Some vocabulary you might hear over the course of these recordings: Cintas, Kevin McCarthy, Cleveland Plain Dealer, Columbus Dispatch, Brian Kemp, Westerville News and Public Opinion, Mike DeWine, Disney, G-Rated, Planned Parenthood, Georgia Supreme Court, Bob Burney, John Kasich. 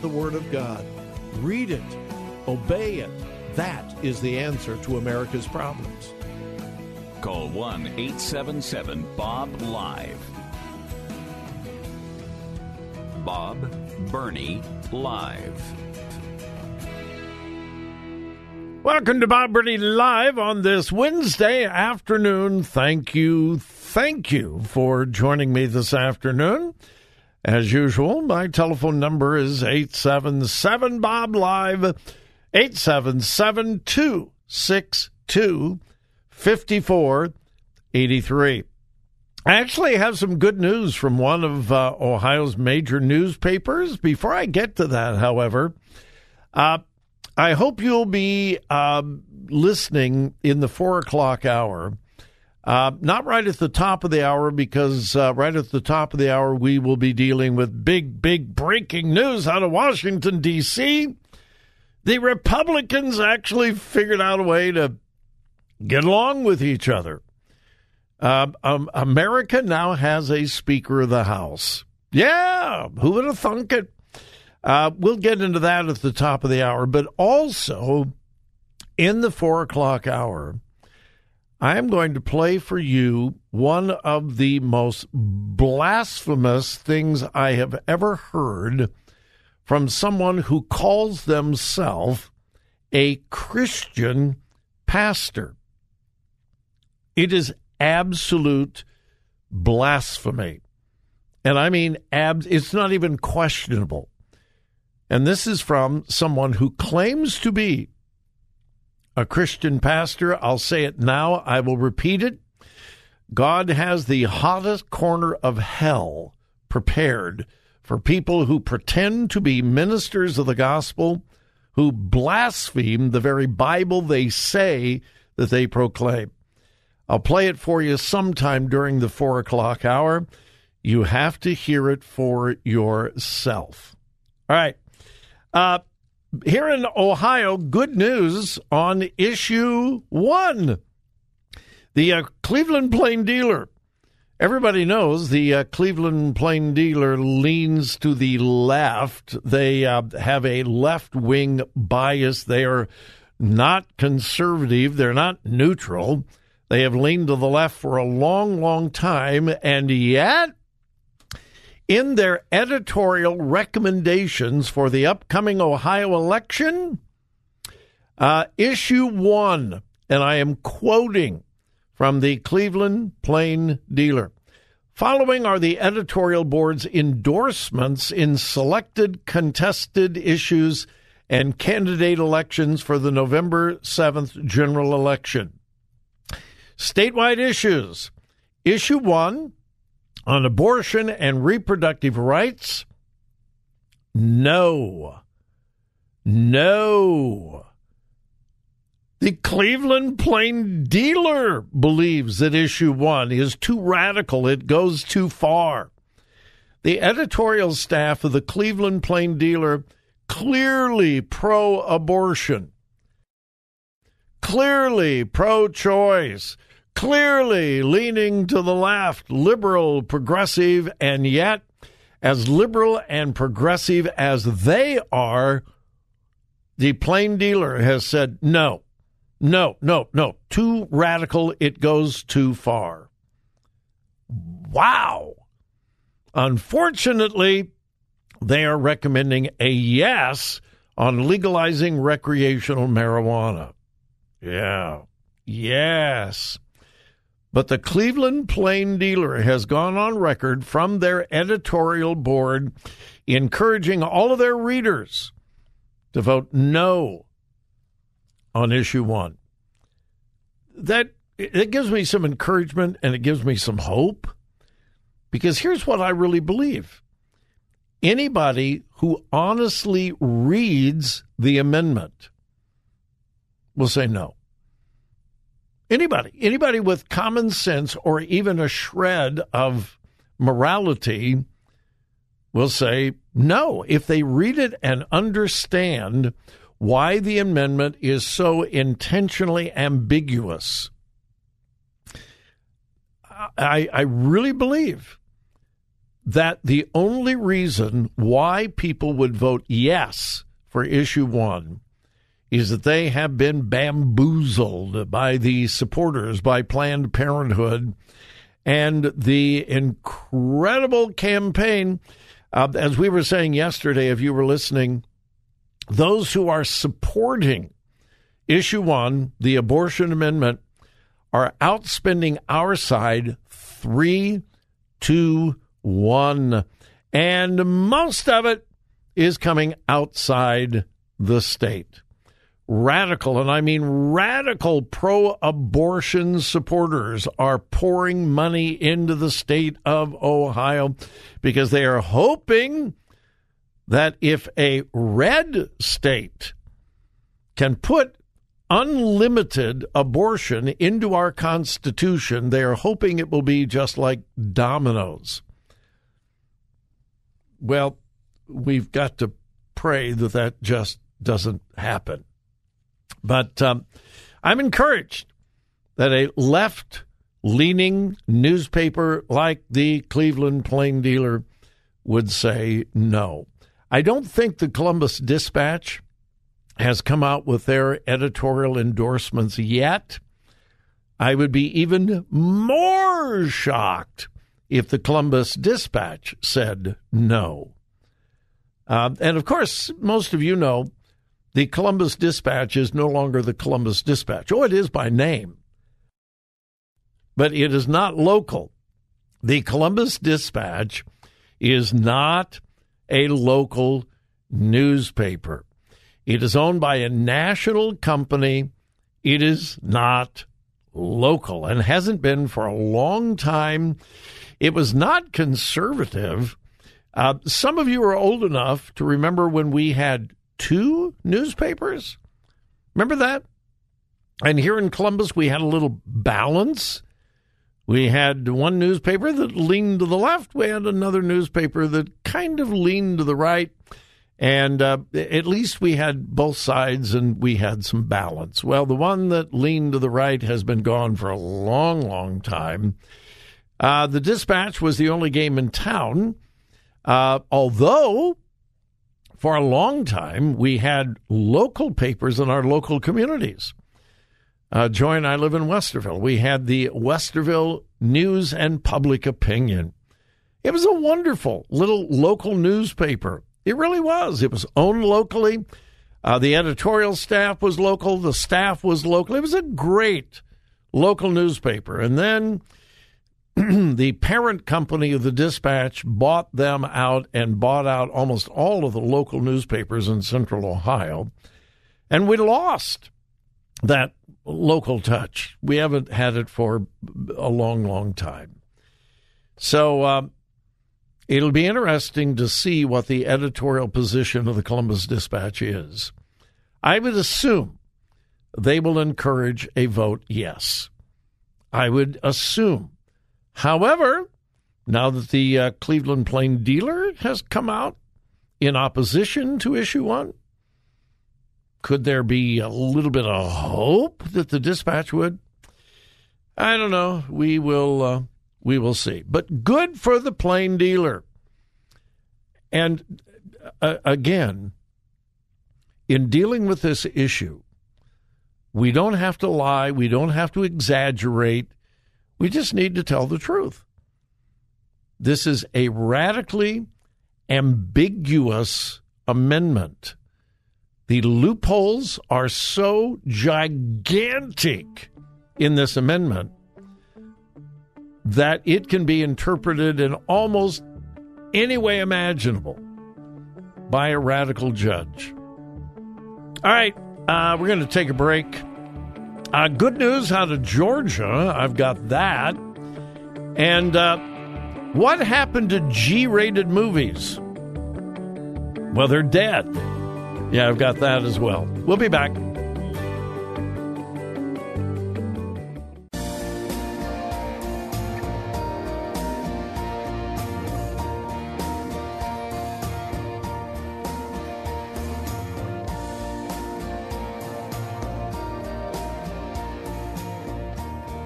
The Word of God. Read it. Obey it. That is the answer to America's problems. Call 1-877-BOB-LIVE. Bob Burney Live. Welcome to Bob Burney Live on this Wednesday afternoon. Thank you for joining me this afternoon. As usual, my telephone number is 877-BOB-LIVE, 877-262-5483. I actually have some good news from one of Ohio's major newspapers. Before I get to that, however, I hope you'll be listening in the 4 o'clock hour. Not right at the top of the hour, because right at the top of the hour, we will be dealing with big breaking news out of Washington, D.C. The Republicans actually figured out a way to get along with each other. America now has a Speaker of the House. Yeah, who would have thunk it? We'll get into that at the top of the hour, but also in the 4 o'clock hour, I am going to play for you one of the most blasphemous things I have ever heard from someone who calls themselves a Christian pastor. It is absolute blasphemy. And I mean, it's not even questionable. And this is from someone who claims to be a Christian pastor. I'll say it now. I will repeat it. God has the hottest corner of hell prepared for people who pretend to be ministers of the gospel, who blaspheme the very Bible they say that they proclaim. I'll play it for you sometime during the 4 o'clock hour. You have to hear it for yourself. All right. Here in Ohio, good news on issue 1. The Cleveland Plain Dealer. Everybody knows the Cleveland Plain Dealer leans to the left. They have a left-wing bias. They are not conservative. They're not neutral. They have leaned to the left for a long time, and yet in their editorial recommendations for the upcoming Ohio election, issue 1, and I am quoting from the Cleveland Plain Dealer, "Following are the editorial board's endorsements in selected contested issues and candidate elections for the November 7th general election. Statewide issues. Issue 1, on abortion and reproductive rights, no. The Cleveland Plain Dealer believes that issue 1 is too radical. It goes too far. The editorial staff of the Cleveland Plain Dealer, clearly pro-abortion, clearly pro-choice, clearly leaning to the left, liberal, progressive, and yet as liberal and progressive as they are, the Plain Dealer has said, no, too radical, it goes too far. Wow. Unfortunately, they are recommending a yes on legalizing recreational marijuana. Yeah, yes. But the Cleveland Plain Dealer has gone on record from their editorial board encouraging all of their readers to vote no on issue one. That gives me some encouragement and it gives me some hope, because here's what I really believe. Anybody who honestly reads the amendment will say no. Anybody with common sense or even a shred of morality will say no if they read it and understand why the amendment is so intentionally ambiguous. I really believe that the only reason why people would vote yes for issue one is that they have been bamboozled by the supporters, by Planned Parenthood, and the incredible campaign. As we were saying yesterday, if you were listening, those who are supporting issue one, the abortion amendment, are outspending our side 3-1. And most of it is coming outside the state. Radical, and I mean radical, pro-abortion supporters are pouring money into the state of Ohio because they are hoping that if a red state can put unlimited abortion into our Constitution, they are hoping it will be just like dominoes. Well, we've got to pray that that just doesn't happen. But I'm encouraged that a left-leaning newspaper like the Cleveland Plain Dealer would say no. I don't think the Columbus Dispatch has come out with their editorial endorsements yet. I would be even more shocked if the Columbus Dispatch said no. And, of course, most of you know the Columbus Dispatch is no longer the Columbus Dispatch. Oh, it is by name, but it is not local. The Columbus Dispatch is not a local newspaper. It is owned by a national company. It is not local and hasn't been for a long time. It was not conservative. Some of you are old enough to remember when we had two newspapers. Remember that? And here in Columbus, we had a little balance. We had one newspaper that leaned to the left. We had another newspaper that kind of leaned to the right. And at least we had both sides and we had some balance. Well, the one that leaned to the right has been gone for a long, long time. The Dispatch was the only game in town, although for a long time, we had local papers in our local communities. Joy and I live in Westerville. We had the Westerville News and Public Opinion. It was a wonderful little local newspaper. It really was. It was owned locally. The editorial staff was local. The staff was local. It was a great local newspaper. And then the parent company of the Dispatch bought them out and bought out almost all of the local newspapers in central Ohio. And we lost that local touch. We haven't had it for a long, long time. So it'll be interesting to see what the editorial position of the Columbus Dispatch is. I would assume they will encourage a vote yes. I would assume. However, now that the Cleveland Plain Dealer has come out in opposition to issue one, Could there be a little bit of hope that the Dispatch would? I don't know. We will see. But good for the Plain Dealer. And again, in dealing with this issue, we don't have to lie. We don't have to exaggerate. We just need to tell the truth. This is a radically ambiguous amendment. The loopholes are so gigantic in this amendment that it can be interpreted in almost any way imaginable by a radical judge. All right, we're going to take a break. Good news out of Georgia. I've got that. And what happened to G-rated movies? Well, they're dead. Yeah, I've got that as well. We'll be back.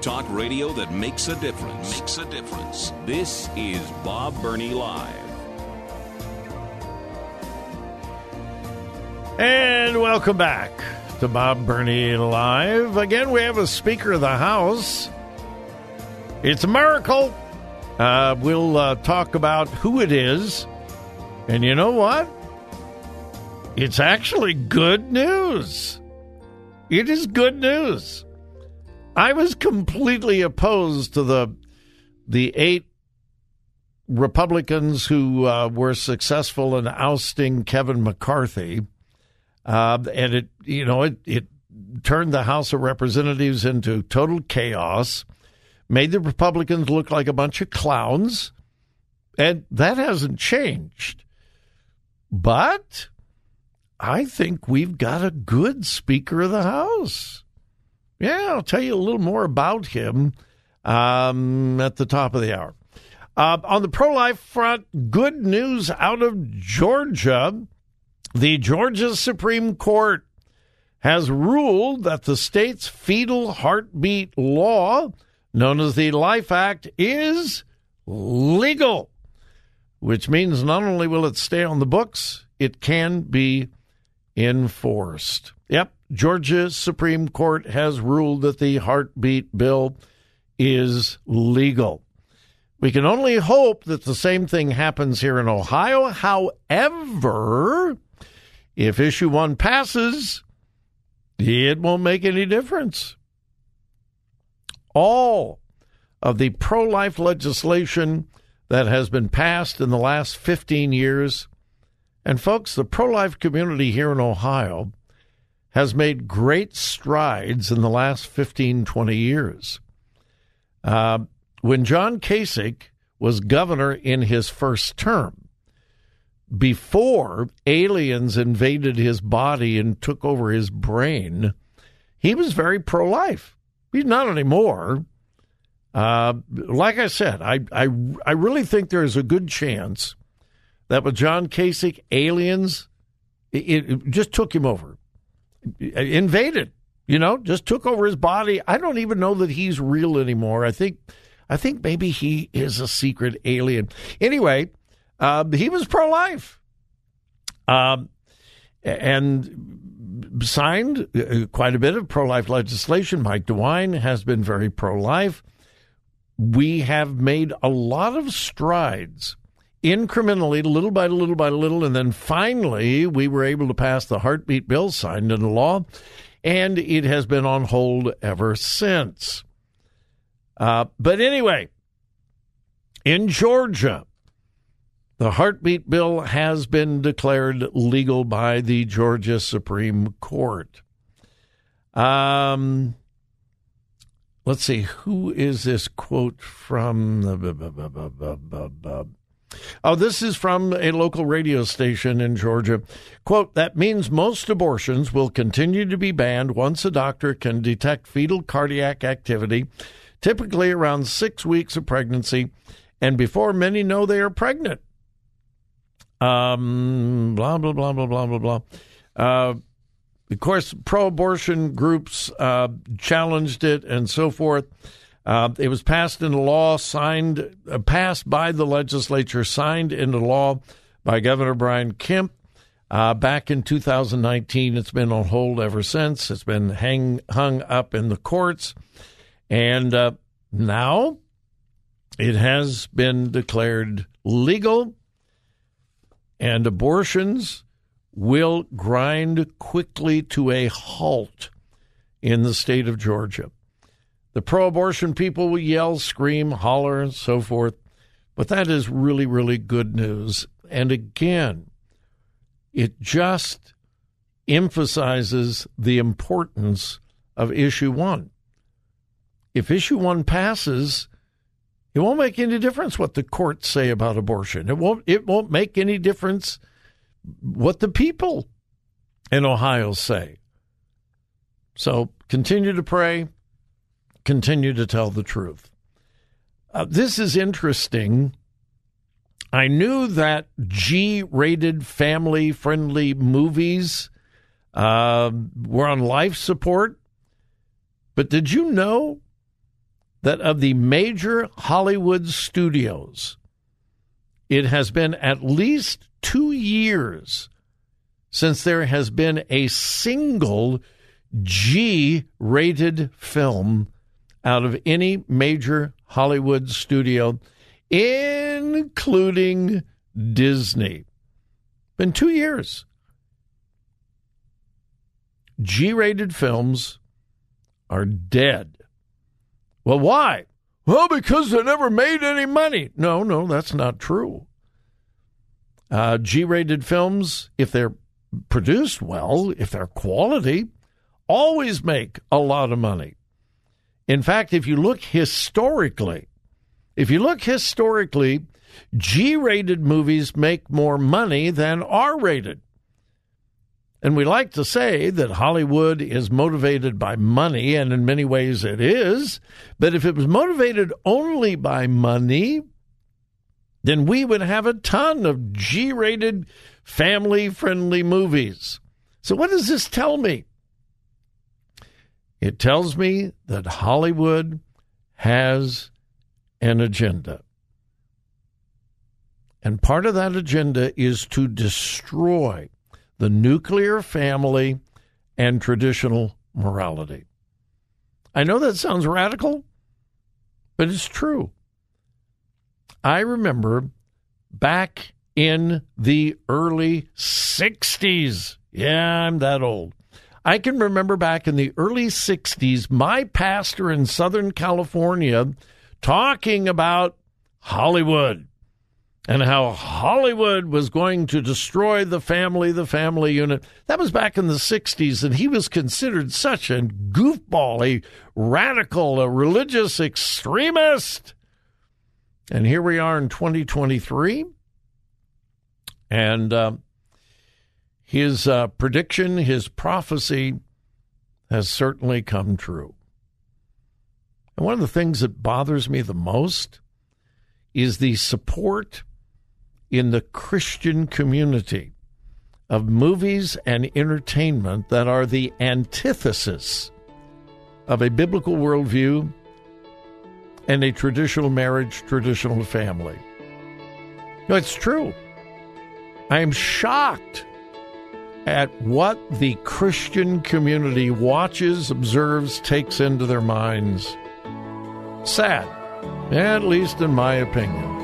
Talk radio that makes a difference. Makes a difference. This is Bob Burney Live. And welcome back to Bob Burney Live. Again, we have a Speaker of the House. It's a miracle. We'll talk about who it is. And you know what? It's actually good news. It is good news. I was completely opposed to the eight Republicans who were successful in ousting Kevin McCarthy, and it turned the House of Representatives into total chaos, made the Republicans look like a bunch of clowns, and that hasn't changed. But I think we've got a good Speaker of the House. Yeah, I'll tell you a little more about him at the top of the hour. On the pro-life front, good news out of Georgia. The Georgia Supreme Court has ruled that the state's fetal heartbeat law, known as the Life Act, is legal, which means not only will it stay on the books, it can be enforced. Yep. Georgia Supreme Court has ruled that the heartbeat bill is legal. We can only hope that the same thing happens here in Ohio. However, if issue 1 passes, it won't make any difference. All of the pro-life legislation that has been passed in the last 15 years, and folks, the pro-life community here in Ohio has made great strides in the last 15, 20 years. When John Kasich was governor in his first term, before aliens invaded his body and took over his brain, he was very pro-life. He's not anymore. Like I said, I really think there is a good chance that with John Kasich, aliens, it just took him over. Invaded, just took over his body. I don't even know that he's real anymore. I think maybe he is a secret alien. Anyway, he was pro-life, and signed quite a bit of pro-life legislation. Mike DeWine has been very pro-life. We have made a lot of strides incrementally, little by little by little, and then finally we were able to pass the heartbeat bill, signed into law, and it has been on hold ever since. But anyway, in Georgia, the heartbeat bill has been declared legal by the Georgia Supreme Court. Let's see, who is this quote from? Oh, this is from a local radio station in Georgia. Quote, that means most abortions will continue to be banned once a doctor can detect fetal cardiac activity, typically around 6 weeks of pregnancy, and before many know they are pregnant. Blah, blah, blah, blah, blah, blah, blah. Of course, pro-abortion groups challenged it and so forth. It was passed into law, passed by the legislature, signed into law by Governor Brian Kemp back in 2019. It's been on hold ever since. It's been hung up in the courts. And now it has been declared legal, and abortions will grind quickly to a halt in the state of Georgia. The pro-abortion people will yell, scream, holler, and so forth. But that is really, really good news. And again, it just emphasizes the importance of Issue 1. If Issue 1 passes, it won't make any difference what the courts say about abortion. It won't make any difference what the people in Ohio say. So continue to pray. Continue to tell the truth. This is interesting. I knew that G-rated family-friendly movies were on life support, but did you know that of the major Hollywood studios, it has been at least 2 years since there has been a single G-rated film out of any major Hollywood studio, including Disney. Been 2 years. G-rated films are dead. Well, why? Well, because they never made any money. No, that's not true. G-rated films, if they're produced well, if they're quality, always make a lot of money. In fact, if you look historically, G-rated movies make more money than R-rated. And we like to say that Hollywood is motivated by money, and in many ways it is. But if it was motivated only by money, then we would have a ton of G-rated, family-friendly movies. So what does this tell me? It tells me that Hollywood has an agenda. And part of that agenda is to destroy the nuclear family and traditional morality. I know that sounds radical, but it's true. I remember back in the early 60s. Yeah, I'm that old. I can remember back in the early 60s, my pastor in Southern California talking about Hollywood and how Hollywood was going to destroy the family unit. That was back in the 60s, and he was considered such a goofball, a radical, a religious extremist. And here we are in 2023, and his prediction, his prophecy has certainly come true. And one of the things that bothers me the most is the support in the Christian community of movies and entertainment that are the antithesis of a biblical worldview and a traditional marriage, traditional family. No, it's true. I am shocked at what the Christian community watches, observes, takes into their minds. Sad, at least in my opinion.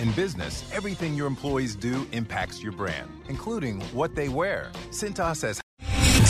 In business, everything your employees do impacts your brand, including what they wear. Cintas has